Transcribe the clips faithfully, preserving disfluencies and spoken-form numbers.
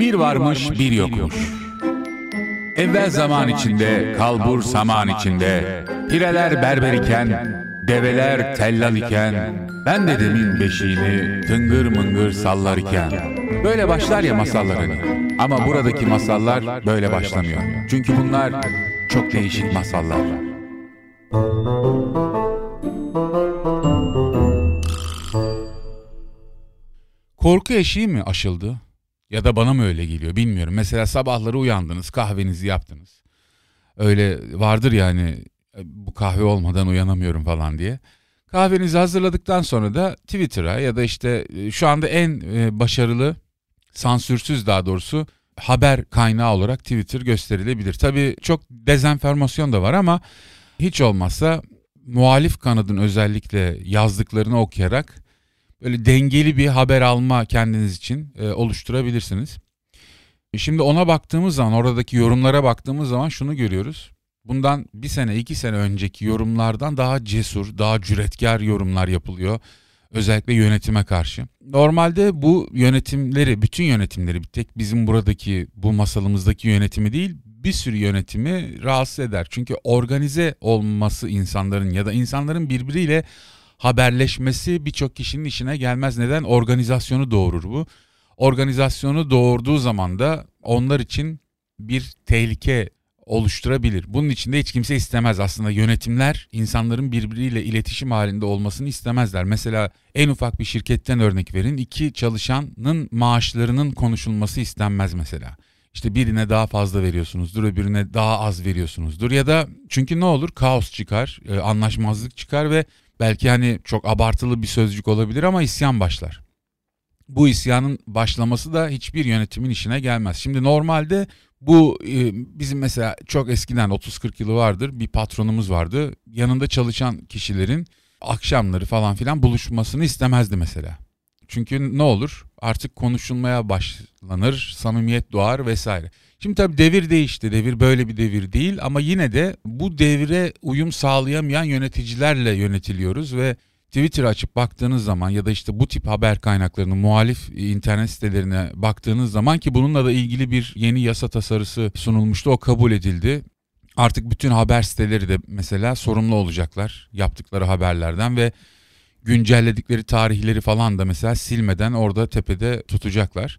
Bir varmış bir yokmuş. Evvel zaman içinde, kalbur saman içinde, pireler berber iken, develer tellal iken, ben de demin beşiğini tıngır mıngır sallar iken. Böyle başlar ya masallarını. Ama buradaki masallar böyle başlamıyor. Çünkü bunlar çok değişik masallar. Korku eşiği mi aşıldı? Ya da bana mı öyle geliyor bilmiyorum. Mesela sabahları uyandınız, kahvenizi yaptınız. Öyle vardır yani, bu kahve olmadan uyanamıyorum falan diye. Kahvenizi hazırladıktan sonra da Twitter'a ya da işte şu anda en başarılı, sansürsüz daha doğrusu haber kaynağı olarak Twitter gösterilebilir. Tabii çok dezenformasyon da var ama hiç olmazsa muhalif kanadın özellikle yazdıklarını okuyarak böyle dengeli bir haber alma kendiniz için e, oluşturabilirsiniz. E şimdi ona baktığımız zaman, oradaki yorumlara baktığımız zaman şunu görüyoruz. Bundan bir sene, iki sene önceki yorumlardan daha cesur, daha cüretkar yorumlar yapılıyor. Özellikle yönetime karşı. Normalde bu yönetimleri, bütün yönetimleri, bir tek bizim buradaki bu masalımızdaki yönetimi değil, bir sürü yönetimi rahatsız eder. Çünkü organize olması insanların ya da insanların birbiriyle haberleşmesi birçok kişinin işine gelmez. Neden? Organizasyonu doğurur bu. Organizasyonu doğurduğu zaman da onlar için bir tehlike oluşturabilir. Bunun için de hiç kimse istemez. Aslında yönetimler insanların birbiriyle iletişim halinde olmasını istemezler. Mesela en ufak bir şirketten örnek verin. İki çalışanın maaşlarının konuşulması istenmez mesela. İşte birine daha fazla veriyorsunuzdur, öbürüne daha az veriyorsunuzdur. Ya da çünkü ne olur? Kaos çıkar, anlaşmazlık çıkar ve belki hani çok abartılı bir sözcük olabilir ama isyan başlar. Bu isyanın başlaması da hiçbir yönetimin işine gelmez. Şimdi normalde bu bizim mesela çok eskiden otuz kırk yılı vardır bir patronumuz vardı. Yanında çalışan kişilerin akşamları falan filan buluşmasını istemezdi mesela. Çünkü ne olur? Artık konuşulmaya başlanır, samimiyet doğar vesaire. Şimdi tabii devir değişti, devir böyle bir devir değil ama yine de bu devire uyum sağlayamayan yöneticilerle yönetiliyoruz ve Twitter'ı açıp baktığınız zaman ya da işte bu tip haber kaynaklarının muhalif internet sitelerine baktığınız zaman, ki bununla da ilgili bir yeni yasa tasarısı sunulmuştu, o kabul edildi. Artık bütün haber siteleri de mesela sorumlu olacaklar yaptıkları haberlerden ve güncelledikleri tarihleri falan da mesela silmeden orada tepede tutacaklar.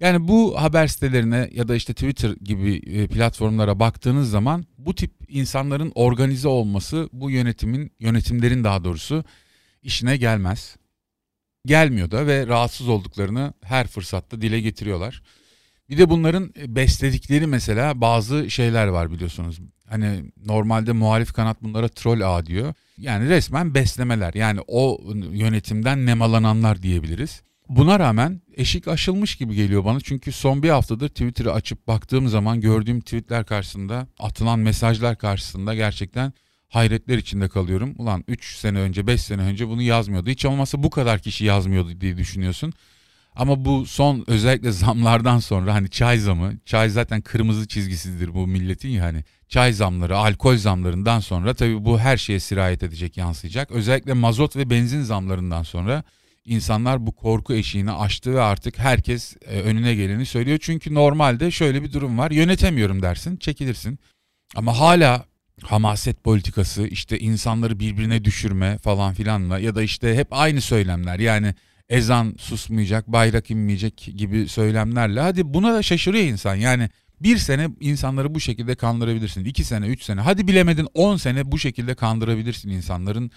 Yani bu haber sitelerine ya da işte Twitter gibi platformlara baktığınız zaman bu tip insanların organize olması bu yönetimin, yönetimlerin daha doğrusu işine gelmez. Gelmiyor da ve rahatsız olduklarını her fırsatta dile getiriyorlar. Bir de bunların besledikleri mesela bazı şeyler var biliyorsunuz. Hani normalde muhalif kanat bunlara troll ağı diyor. Yani resmen beslemeler. Yani o yönetimden nemalananlar diyebiliriz. Buna rağmen eşik aşılmış gibi geliyor bana. Çünkü son bir haftadır Twitter'ı açıp baktığım zaman gördüğüm tweetler karşısında, atılan mesajlar karşısında gerçekten hayretler içinde kalıyorum. Ulan üç sene önce, beş sene önce bunu yazmıyordu. Hiç olmazsa bu kadar kişi yazmıyordu diye düşünüyorsun. Ama bu son özellikle zamlardan sonra, hani çay zamı, çay zaten kırmızı çizgisidir bu milletin ya hani. Çay zamları, alkol zamlarından sonra tabii bu her şeye sirayet edecek, yansıyacak. Özellikle mazot ve benzin zamlarından sonra insanlar bu korku eşiğini aştı ve artık herkes önüne geleni söylüyor. Çünkü normalde şöyle bir durum var. Yönetemiyorum dersin, çekilirsin. Ama hala hamaset politikası, işte insanları birbirine düşürme falan filanla ya da işte hep aynı söylemler. Yani ezan susmayacak, bayrak inmeyecek gibi söylemlerle. Hadi buna da şaşırıyor insan. Yani bir sene insanları bu şekilde kandırabilirsin. İki sene, üç sene. Hadi bilemedin on sene bu şekilde kandırabilirsin insanların.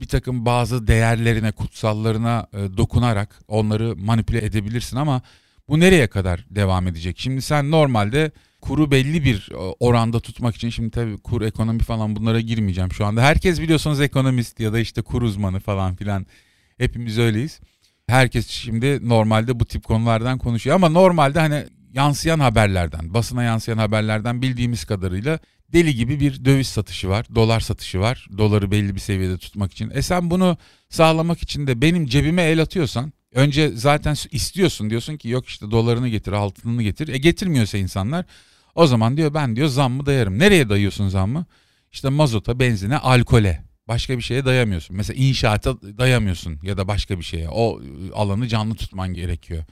Bir takım bazı değerlerine, kutsallarına e, dokunarak onları manipüle edebilirsin ama bu nereye kadar devam edecek? Şimdi sen normalde kuru belli bir oranda tutmak için, şimdi tabii kur, ekonomi falan bunlara girmeyeceğim şu anda. Herkes biliyorsunuz ekonomist ya da işte kur uzmanı falan filan, hepimiz öyleyiz. Herkes şimdi normalde bu tip konulardan konuşuyor ama normalde hani yansıyan haberlerden, basına yansıyan haberlerden bildiğimiz kadarıyla deli gibi bir döviz satışı var, dolar satışı var. Doları belli bir seviyede tutmak için. E sen bunu sağlamak için de benim cebime el atıyorsan, önce zaten istiyorsun, diyorsun ki yok işte dolarını getir, altınını getir. E getirmiyorsa insanlar, o zaman diyor ben diyor zammı dayarım. Nereye dayıyorsun zammı? İşte mazota, benzine, alkole. Başka bir şeye dayamıyorsun. Mesela inşaata dayamıyorsun ya da başka bir şeye. O alanı canlı tutman gerekiyor.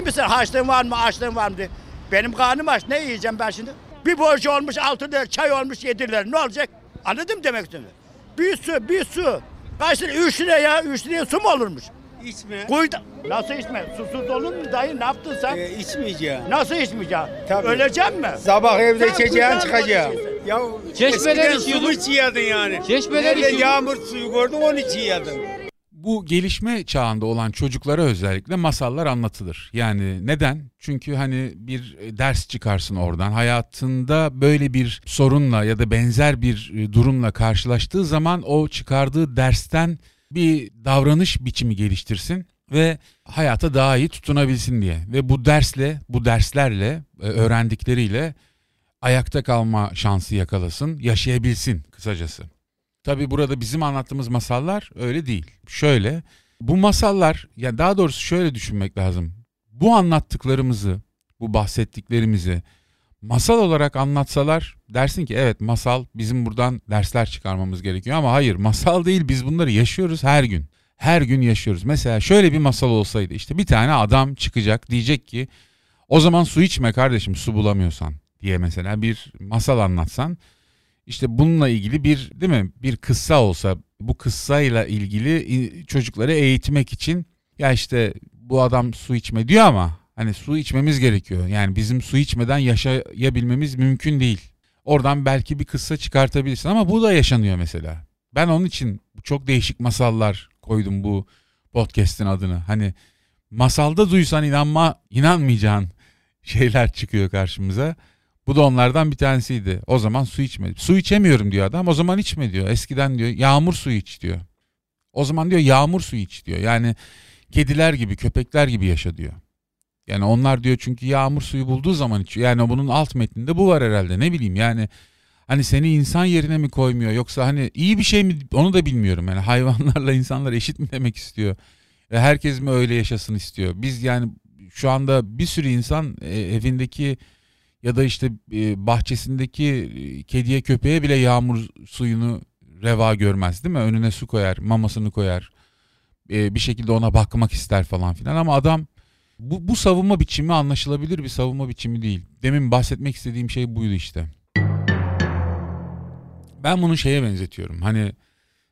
Sorayım mı sen harçlığın var mı, açlığın var mı diye. Benim karnım aç, ne yiyeceğim ben şimdi? Bir borcu olmuş altı lira, çay olmuş yedi lira, ne olacak? Anladın mı demek istiyorum? Bir su, bir su. Kaç lira? Üç lira ya, üç liraya su mu olurmuş? İçme. Kuyuda... Nasıl içme? Susuz olur mu dayı? Ne yaptın sen? Ee, içmeyeceğim. Nasıl içmeyeceğim? Tabii. Öleceğim mi? Sabah evde içeceğim, çıkacağım. Ya çeşmeden su içiyordun yani. Çeşmeden yağmur suyu gördüm, onu içiyordun. Bu gelişme çağında olan çocuklara özellikle masallar anlatılır. Yani neden? Çünkü hani bir ders çıkarsın oradan. Hayatında böyle bir sorunla ya da benzer bir durumla karşılaştığı zaman o çıkardığı dersten bir davranış biçimi geliştirsin ve hayata daha iyi tutunabilsin diye. Ve bu dersle, bu derslerle, öğrendikleriyle ayakta kalma şansı yakalasın, yaşayabilsin kısacası. Tabii burada bizim anlattığımız masallar öyle değil. Şöyle, bu masallar, yani daha doğrusu şöyle düşünmek lazım. Bu anlattıklarımızı, bu bahsettiklerimizi masal olarak anlatsalar dersin ki evet masal, bizim buradan dersler çıkarmamız gerekiyor. Ama hayır, masal değil, biz bunları yaşıyoruz her gün. Her gün yaşıyoruz. Mesela şöyle bir masal olsaydı, işte bir tane adam çıkacak, diyecek ki o zaman su içme kardeşim su bulamıyorsan diye mesela bir masal anlatsan. İşte bununla ilgili bir, değil mi, bir kıssa olsa, bu kıssayla ilgili çocukları eğitmek için ya işte bu adam su içme diyor ama hani su içmemiz gerekiyor. Yani bizim su içmeden yaşayabilmemiz mümkün değil. Oradan belki bir kıssa çıkartabilirsin ama bu da yaşanıyor mesela. Ben onun için çok değişik masallar koydum bu podcast'in adını. Hani masalda duysan inanma, inanmayacağın şeyler çıkıyor karşımıza. Bu da onlardan bir tanesiydi. O zaman su içme. Su içemiyorum diyor adam. O zaman içme diyor. Eskiden diyor yağmur suyu iç diyor. O zaman diyor yağmur suyu iç diyor. Yani kediler gibi, köpekler gibi yaşa diyor. Yani onlar diyor çünkü yağmur suyu bulduğu zaman içiyor. Yani bunun alt metninde bu var herhalde. Ne bileyim yani hani seni insan yerine mi koymuyor yoksa hani iyi bir şey mi onu da bilmiyorum. Yani hayvanlarla insanlar eşit mi demek istiyor? E herkes mi öyle yaşasın istiyor? Biz yani şu anda bir sürü insan evindeki ya da işte bahçesindeki kediye köpeğe bile yağmur suyunu reva görmez değil mi? Önüne su koyar, mamasını koyar, bir şekilde ona bakmak ister falan filan. Ama adam bu, bu savunma biçimi anlaşılabilir bir savunma biçimi değil. Demin bahsetmek istediğim şey buydu işte. Ben bunu şeye benzetiyorum. Hani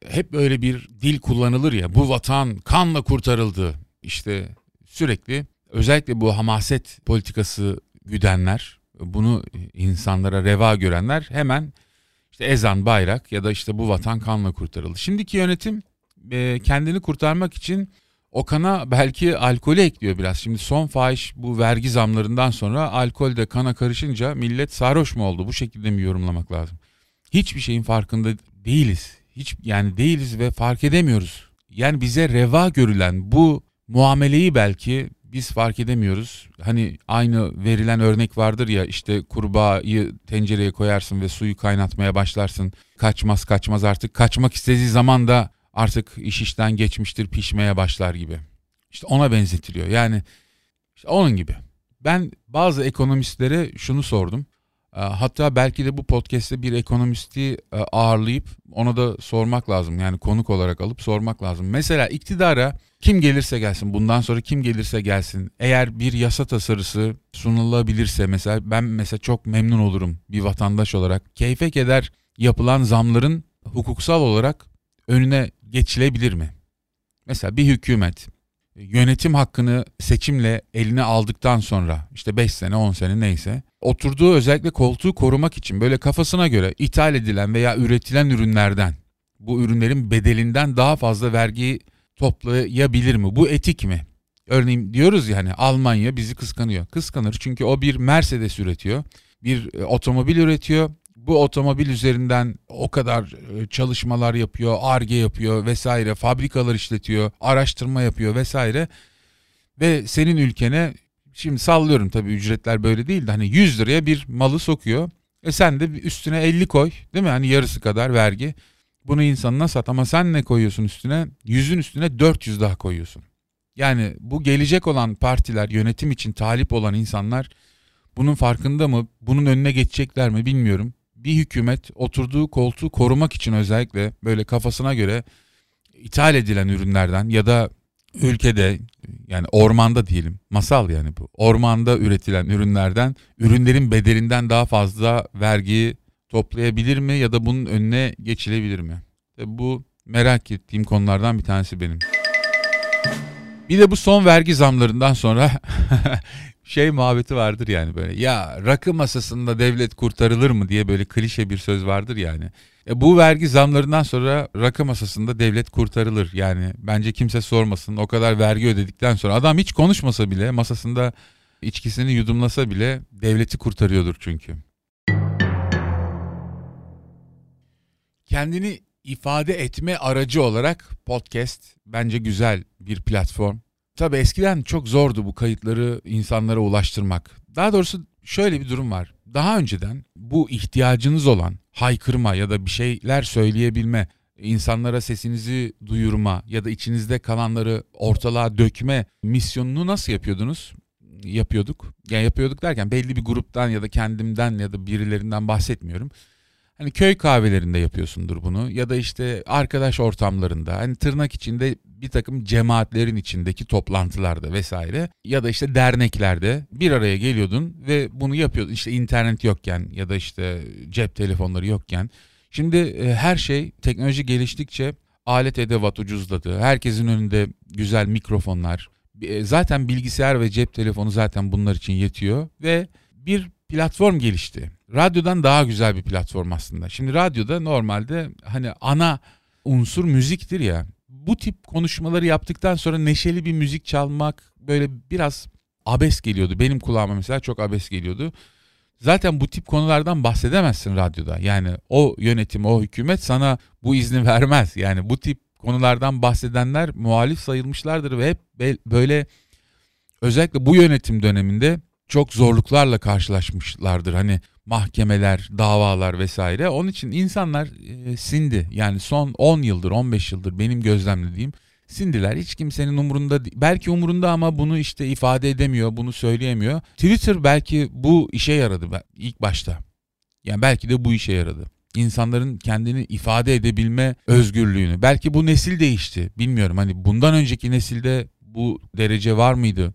hep öyle bir dil kullanılır ya, bu vatan kanla kurtarıldı. İşte sürekli özellikle bu hamaset politikası güdenler, bunu insanlara reva görenler hemen işte ezan, bayrak ya da işte bu vatan kanla kurtarıldı. Şimdiki yönetim kendini kurtarmak için o kana belki alkolü ekliyor biraz. Şimdi son fahiş bu vergi zamlarından sonra alkol de kana karışınca millet sarhoş mu oldu? Bu şekilde mi yorumlamak lazım? Hiçbir şeyin farkında değiliz. Hiç yani değiliz ve fark edemiyoruz. Yani bize reva görülen bu muameleyi belki biz fark edemiyoruz. Hani aynı verilen örnek vardır ya, işte kurbağayı tencereye koyarsın ve suyu kaynatmaya başlarsın. Kaçmaz kaçmaz artık kaçmak istediği zaman da artık iş işten geçmiştir, pişmeye başlar gibi. İşte ona benzetiliyor. Yani işte onun gibi. Ben bazı ekonomistlere şunu sordum. Hatta belki de bu podcast'te bir ekonomisti ağırlayıp ona da sormak lazım. Yani konuk olarak alıp sormak lazım. Mesela iktidara kim gelirse gelsin, bundan sonra kim gelirse gelsin, eğer bir yasa tasarısı sunulabilirse mesela ben mesela çok memnun olurum bir vatandaş olarak. Keyfe keder yapılan zamların hukuksal olarak önüne geçilebilir mi? Mesela bir hükümet yönetim hakkını seçimle eline aldıktan sonra işte beş sene on sene neyse oturduğu özellikle koltuğu korumak için böyle kafasına göre ithal edilen veya üretilen ürünlerden, bu ürünlerin bedelinden daha fazla vergi toplayabilir mi? Bu etik mi? Örneğin diyoruz ya hani Almanya bizi kıskanıyor. Kıskanır çünkü o bir Mercedes üretiyor. Bir otomobil üretiyor. Bu otomobil üzerinden o kadar çalışmalar yapıyor, Ar-Ge yapıyor vesaire, fabrikalar işletiyor, araştırma yapıyor vesaire. Ve senin ülkene, şimdi sallıyorum tabii ücretler böyle değil de hani yüz liraya bir malı sokuyor. E sen de üstüne elli koy değil mi? Hani yarısı kadar vergi. Bunu insanına sat ama sen ne koyuyorsun üstüne? Yüzün üstüne dört yüz daha koyuyorsun. Yani bu gelecek olan partiler, yönetim için talip olan insanlar bunun farkında mı? Bunun önüne geçecekler mi bilmiyorum. Bir hükümet oturduğu koltuğu korumak için özellikle böyle kafasına göre ithal edilen ürünlerden ya da ülkede, yani ormanda diyelim, masal yani bu, ormanda üretilen ürünlerden, ürünlerin bedelinden daha fazla vergiyi toplayabilir mi ya da bunun önüne geçilebilir mi? E bu merak ettiğim konulardan bir tanesi benim. Bir de bu son vergi zamlarından sonra şey muhabbeti vardır yani böyle. Ya rakı masasında devlet kurtarılır mı diye böyle klişe bir söz vardır yani. E bu vergi zamlarından sonra rakı masasında devlet kurtarılır. Yani bence kimse sormasın, o kadar vergi ödedikten sonra adam hiç konuşmasa bile, masasında içkisini yudumlasa bile devleti kurtarıyordur çünkü. Kendini ifade etme aracı olarak podcast bence güzel bir platform. Tabii eskiden çok zordu bu kayıtları insanlara ulaştırmak. Daha doğrusu şöyle bir durum var. Daha önceden bu ihtiyacınız olan haykırma ya da bir şeyler söyleyebilme, insanlara sesinizi duyurma ya da içinizde kalanları ortalığa dökme misyonunu nasıl yapıyordunuz? Yapıyorduk. Yani yapıyorduk derken belli bir gruptan ya da kendimden ya da birilerinden bahsetmiyorum. Hani köy kahvelerinde yapıyorsundur bunu ya da işte arkadaş ortamlarında, hani tırnak içinde bir takım cemaatlerin içindeki toplantılarda vesaire ya da işte derneklerde bir araya geliyordun ve bunu yapıyordun. İşte internet yokken ya da işte cep telefonları yokken. Şimdi her şey, teknoloji geliştikçe alet edevat ucuzladı. Herkesin önünde güzel mikrofonlar. Zaten bilgisayar ve cep telefonu zaten bunlar için yetiyor ve bir platform gelişti. Radyodan daha güzel bir platform aslında. Şimdi radyoda normalde hani ana unsur müziktir ya. Bu tip konuşmaları yaptıktan sonra neşeli bir müzik çalmak böyle biraz abes geliyordu. Benim kulağıma mesela çok abes geliyordu. Zaten bu tip konulardan bahsedemezsin radyoda. Yani o yönetim, o hükümet sana bu izni vermez. Yani bu tip konulardan bahsedenler muhalif sayılmışlardır ve hep böyle, özellikle bu yönetim döneminde çok zorluklarla karşılaşmışlardır. Hani mahkemeler, davalar vesaire. Onun için insanlar e, sindi. Yani son on yıldır, on beş yıldır benim gözlemlediğim, sindiler. Hiç kimsenin umurunda, belki umurunda ama bunu işte ifade edemiyor, bunu söyleyemiyor. Twitter belki bu işe yaradı ilk başta. Yani belki de bu işe yaradı. İnsanların kendini ifade edebilme özgürlüğünü. Belki bu nesil değişti. Bilmiyorum, hani bundan önceki nesilde bu derece var mıydı?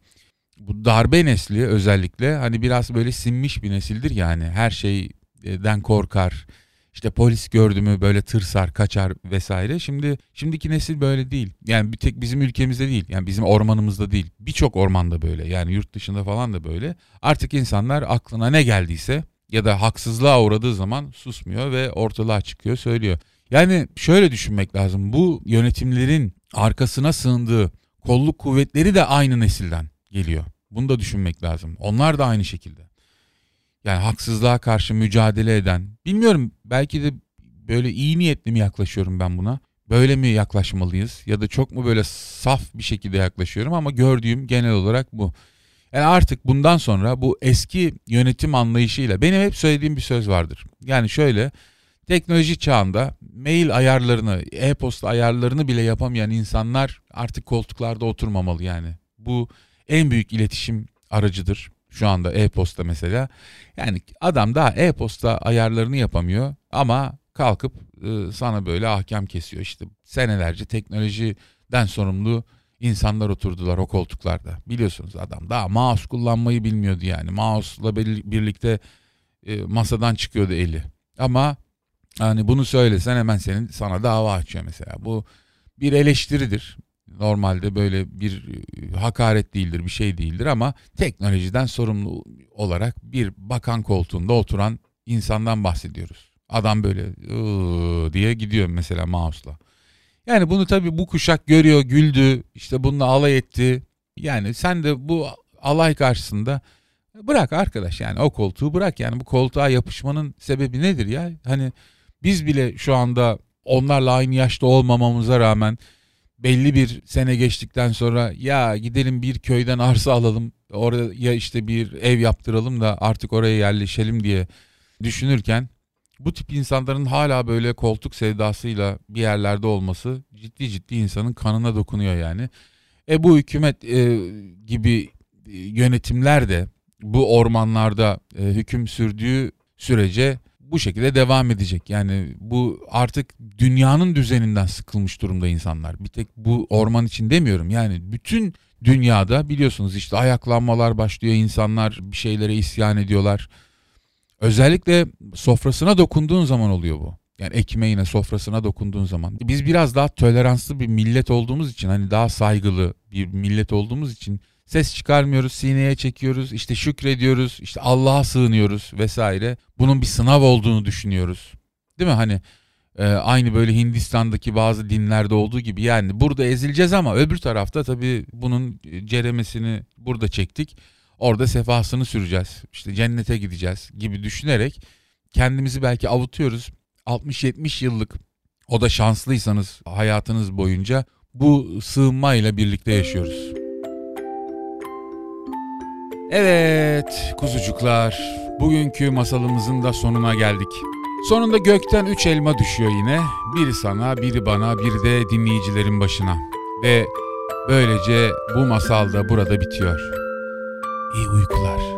Bu darbe nesli özellikle hani biraz böyle sinmiş bir nesildir yani. Her şeyden korkar. İşte polis gördü mü böyle tırsar, kaçar vesaire. Şimdi şimdiki nesil böyle değil. Yani bir tek bizim ülkemizde değil. Yani bizim ormanımızda değil. Birçok ormanda böyle. Yani yurt dışında falan da böyle. Artık insanlar aklına ne geldiyse ya da haksızlığa uğradığı zaman susmuyor ve ortalığa çıkıyor, söylüyor. Yani şöyle düşünmek lazım. Bu yönetimlerin arkasına sığındığı kolluk kuvvetleri de aynı nesilden geliyor. Bunu da düşünmek lazım. Onlar da aynı şekilde. Yani haksızlığa karşı mücadele eden, bilmiyorum, belki de böyle iyi niyetli mi yaklaşıyorum ben buna? Böyle mi yaklaşmalıyız? Ya da çok mu böyle saf bir şekilde yaklaşıyorum, ama gördüğüm genel olarak bu. Yani artık bundan sonra bu eski yönetim anlayışıyla, benim hep söylediğim bir söz vardır. Yani şöyle, teknoloji çağında mail ayarlarını, e-posta ayarlarını bile yapamayan insanlar artık koltuklarda oturmamalı yani. Bu en büyük iletişim aracıdır şu anda e-posta mesela. Yani adam daha e-posta ayarlarını yapamıyor ama kalkıp e, sana böyle ahkam kesiyor. İşte senelerce teknolojiden sorumlu insanlar oturdular o koltuklarda. Biliyorsunuz adam daha mouse kullanmayı bilmiyordu yani. Mouse'la birlikte e, masadan çıkıyordu eli. Ama hani bunu söylesen hemen senin sana dava açıyor mesela. Bu bir eleştiridir. Normalde böyle bir hakaret değildir, bir şey değildir, ama teknolojiden sorumlu olarak bir bakan koltuğunda oturan insandan bahsediyoruz. Adam böyle ıı diye gidiyor mesela mouse'la. Yani bunu tabii bu kuşak görüyor, güldü, işte bununla alay etti. Yani sen de bu alay karşısında bırak arkadaş, yani o koltuğu bırak, yani bu koltuğa yapışmanın sebebi nedir ya? Hani biz bile şu anda onlarla aynı yaşta olmamamıza rağmen belli bir sene geçtikten sonra ya gidelim bir köyden arsa alalım, oraya işte bir ev yaptıralım da artık oraya yerleşelim diye düşünürken, bu tip insanların hala böyle koltuk sevdasıyla bir yerlerde olması ciddi ciddi insanın kanına dokunuyor yani. E bu hükümet e, gibi yönetimler de bu ormanlarda e, hüküm sürdüğü sürece bu şekilde devam edecek. Yani bu artık dünyanın düzeninden sıkılmış durumda insanlar. Bir tek bu orman için demiyorum. Yani bütün dünyada biliyorsunuz işte ayaklanmalar başlıyor, insanlar bir şeylere isyan ediyorlar. Özellikle sofrasına dokunduğun zaman oluyor bu. Yani ekmeğine, sofrasına dokunduğun zaman. Biz biraz daha toleranslı bir millet olduğumuz için, hani daha saygılı bir millet olduğumuz için ses çıkarmıyoruz, sineye çekiyoruz, işte şükrediyoruz, işte Allah'a sığınıyoruz vesaire. Bunun bir sınav olduğunu düşünüyoruz. Değil mi? Hani e, aynı böyle Hindistan'daki bazı dinlerde olduğu gibi, yani burada ezileceğiz ama öbür tarafta tabii bunun ceremesini burada çektik. Orada sefasını süreceğiz, işte cennete gideceğiz gibi düşünerek kendimizi belki avutuyoruz. altmış yetmiş yıllık, o da şanslıysanız, hayatınız boyunca bu sığınmayla birlikte yaşıyoruz. Evet kuzucuklar, bugünkü masalımızın da sonuna geldik. Sonunda gökten üç elma düşüyor yine. Biri sana, biri bana, biri de dinleyicilerin başına. Ve böylece bu masal da burada bitiyor. İyi uykular.